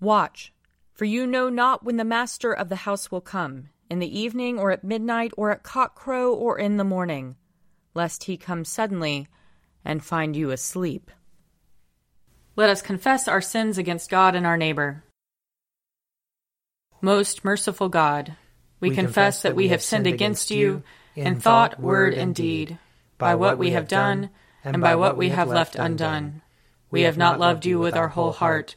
Watch, for you know not when the master of the house will come, in the evening or at midnight or at cockcrow or in the morning, lest he come suddenly and find you asleep. Let us confess our sins against God and our neighbor. Most merciful God, we confess that we have sinned against you in thought, word, and deed, by what we have done and by what we have left undone. We have not loved you with our whole heart.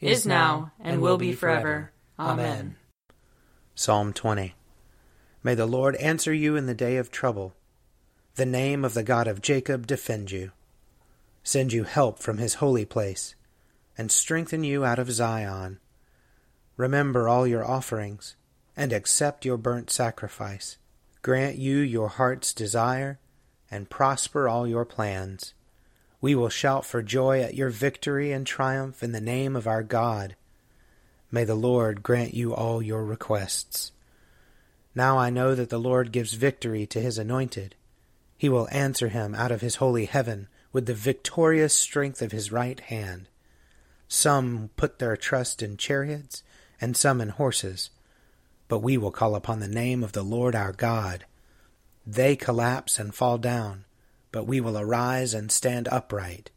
is now, and will be forever. Amen. Psalm 20. May the Lord answer you in the day of trouble. The name of the God of Jacob defend you. Send you help from his holy place, and strengthen you out of Zion. Remember all your offerings, and accept your burnt sacrifice. Grant you your heart's desire, and prosper all your plans. We will shout for joy at your victory and triumph in the name of our God. May the Lord grant you all your requests. Now I know that the Lord gives victory to his anointed. He will answer him out of his holy heaven with the victorious strength of his right hand. Some put their trust in chariots and some in horses, but we will call upon the name of the Lord our God. They collapse and fall down, but we will arise and stand upright.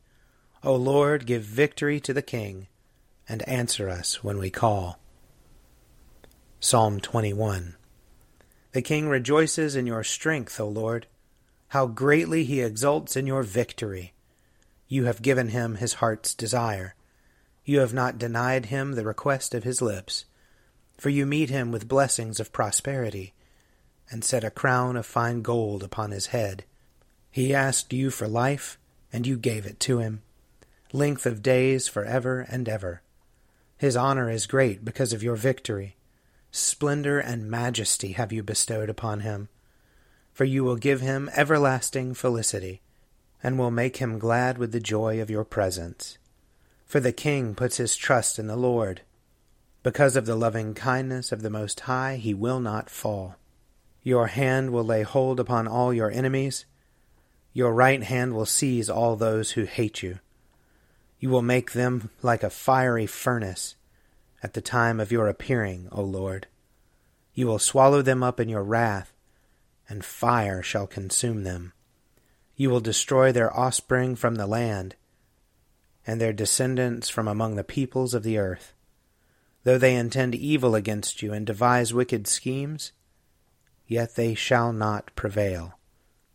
O Lord, give victory to the King, and answer us when we call. Psalm 21. The King rejoices in your strength, O Lord. How greatly he exults in your victory. You have given him his heart's desire. You have not denied him the request of his lips, for you meet him with blessings of prosperity, and set a crown of fine gold upon his head. He asked you for life, and you gave it to him, length of days forever and ever. His honor is great because of your victory. Splendor and majesty have you bestowed upon him, for you will give him everlasting felicity, and will make him glad with the joy of your presence. For the King puts his trust in the Lord. Because of the loving kindness of the Most High, he will not fall. Your hand will lay hold upon all your enemies. Your right hand will seize all those who hate you. You will make them like a fiery furnace at the time of your appearing, O Lord. You will swallow them up in your wrath, and fire shall consume them. You will destroy their offspring from the land, and their descendants from among the peoples of the earth. Though they intend evil against you and devise wicked schemes, yet they shall not prevail.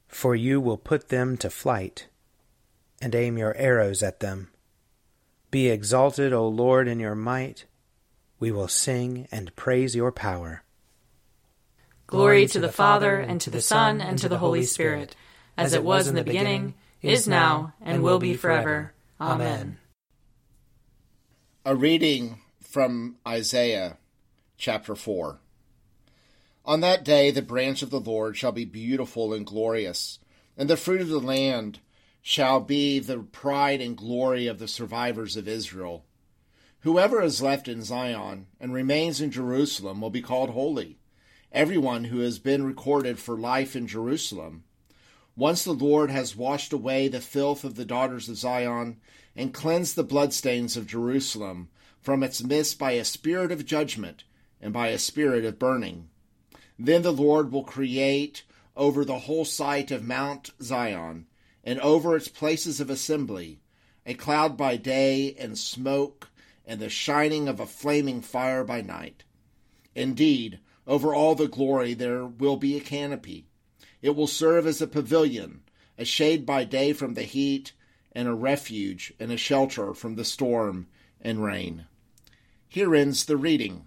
For you will put them to flight, and aim your arrows at them. Be exalted, O Lord, in your might. We will sing and praise your power. Glory to the Father, and to the Son, and to the Holy Spirit, as it was in the beginning, is now, and will be forever. Amen. A reading from Isaiah chapter 4. On that day the branch of the Lord shall be beautiful and glorious, and the fruit of the land shall be the pride and glory of the survivors of Israel, Whoever is left in Zion and remains in Jerusalem will be called holy, everyone who has been recorded for life in Jerusalem. Once the Lord has washed away the filth of the daughters of Zion and cleansed the bloodstains of Jerusalem from its midst by a spirit of judgment and by a spirit of burning, then the Lord will create over the whole site of Mount Zion and over its places of assembly a cloud by day and smoke and the shining of a flaming fire by night. Indeed, over all the glory there will be a canopy. It will serve as a pavilion, a shade by day from the heat, and a refuge and a shelter from the storm and rain. Here ends the reading.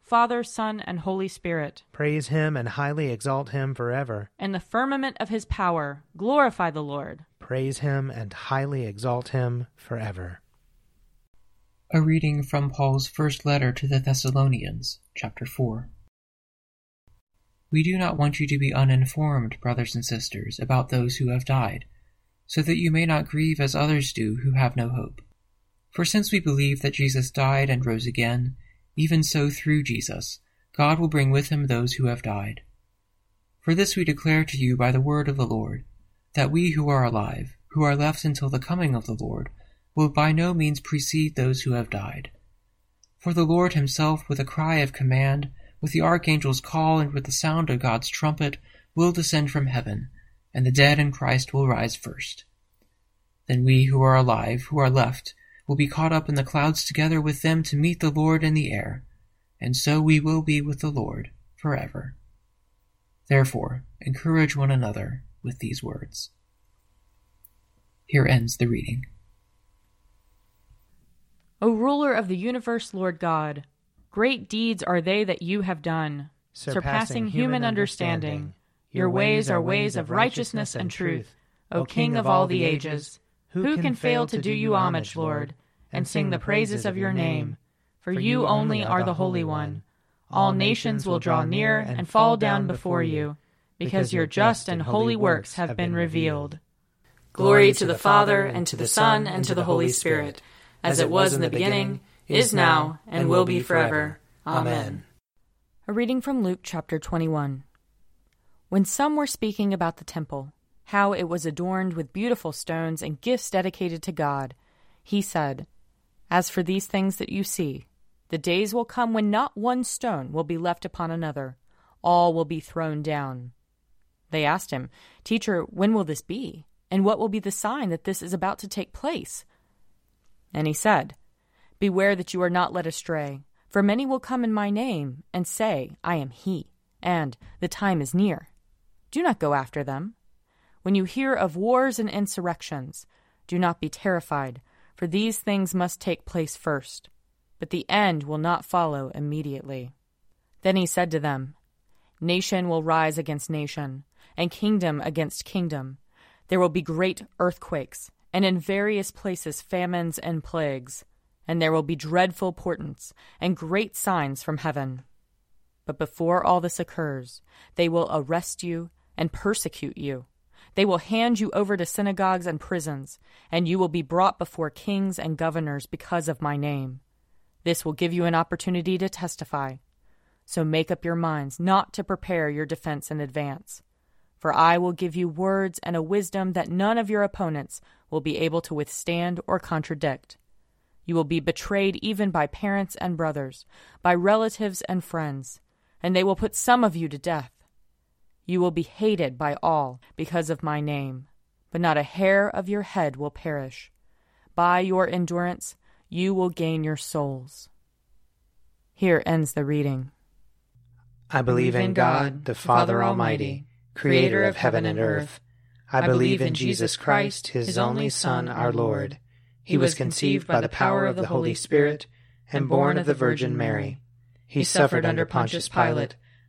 Father, Son, and Holy Spirit. Praise him and highly exalt him forever. In the firmament of his power, glorify the Lord. Praise him and highly exalt him forever. A reading from Paul's first letter to the Thessalonians, chapter 4. We do not want you to be uninformed, brothers and sisters, about those who have died, so that you may not grieve as others do who have no hope. For since we believe that Jesus died and rose again, even so through Jesus, God will bring with him those who have died. For this we declare to you by the word of the Lord, that we who are alive, who are left until the coming of the Lord, will by no means precede those who have died. For the Lord himself, with a cry of command, with the archangel's call, and with the sound of God's trumpet, will descend from heaven, and the dead in Christ will rise first. Then we who are alive, who are left, will be caught up in the clouds together with them to meet the Lord in the air, and so we will be with the Lord forever. Therefore, encourage one another with these words. Here ends the reading. O ruler of the universe, Lord God, great deeds are they that you have done, surpassing human understanding. Your ways are ways of righteousness and truth, O King of all the ages. Who can fail to do you homage, Lord, and sing the praises of your name? For you only are the Holy One. All nations will draw near and fall down before you, because your just and holy works have been revealed. Glory to the Father, and to the Son, and to the Holy Spirit, as it was in the beginning, is now, and will be forever. Amen. A reading from Luke chapter 21. When some were speaking about the temple, how it was adorned with beautiful stones and gifts dedicated to God, he said, "As for these things that you see, the days will come when not one stone will be left upon another. All will be thrown down." They asked him, "Teacher, when will this be? And what will be the sign that this is about to take place?" And he said, "Beware that you are not led astray, for many will come in my name and say, 'I am he,' and 'The time is near.' Do not go after them. When you hear of wars and insurrections, do not be terrified, for these things must take place first, but the end will not follow immediately. Then he said to them, Nation will rise against nation, and kingdom against kingdom. There will be great earthquakes, and in various places famines and plagues, and there will be dreadful portents and great signs from heaven. But before all this occurs, they will arrest you and persecute you. They will hand you over to synagogues and prisons, and you will be brought before kings and governors because of my name. This will give you an opportunity to testify. So make up your minds not to prepare your defense in advance. For I will give you words and a wisdom that none of your opponents will be able to withstand or contradict. You will be betrayed even by parents and brothers, by relatives and friends, and they will put some of you to death. You will be hated by all because of my name, but not a hair of your head will perish. By your endurance, you will gain your souls. Here ends the reading. I believe in God, the Father Almighty, Creator of heaven and earth. I believe in Jesus Christ, his only Son, our Lord. He was conceived by the power of the Holy Spirit and born of the Virgin Mary. He suffered under Pontius Pilate,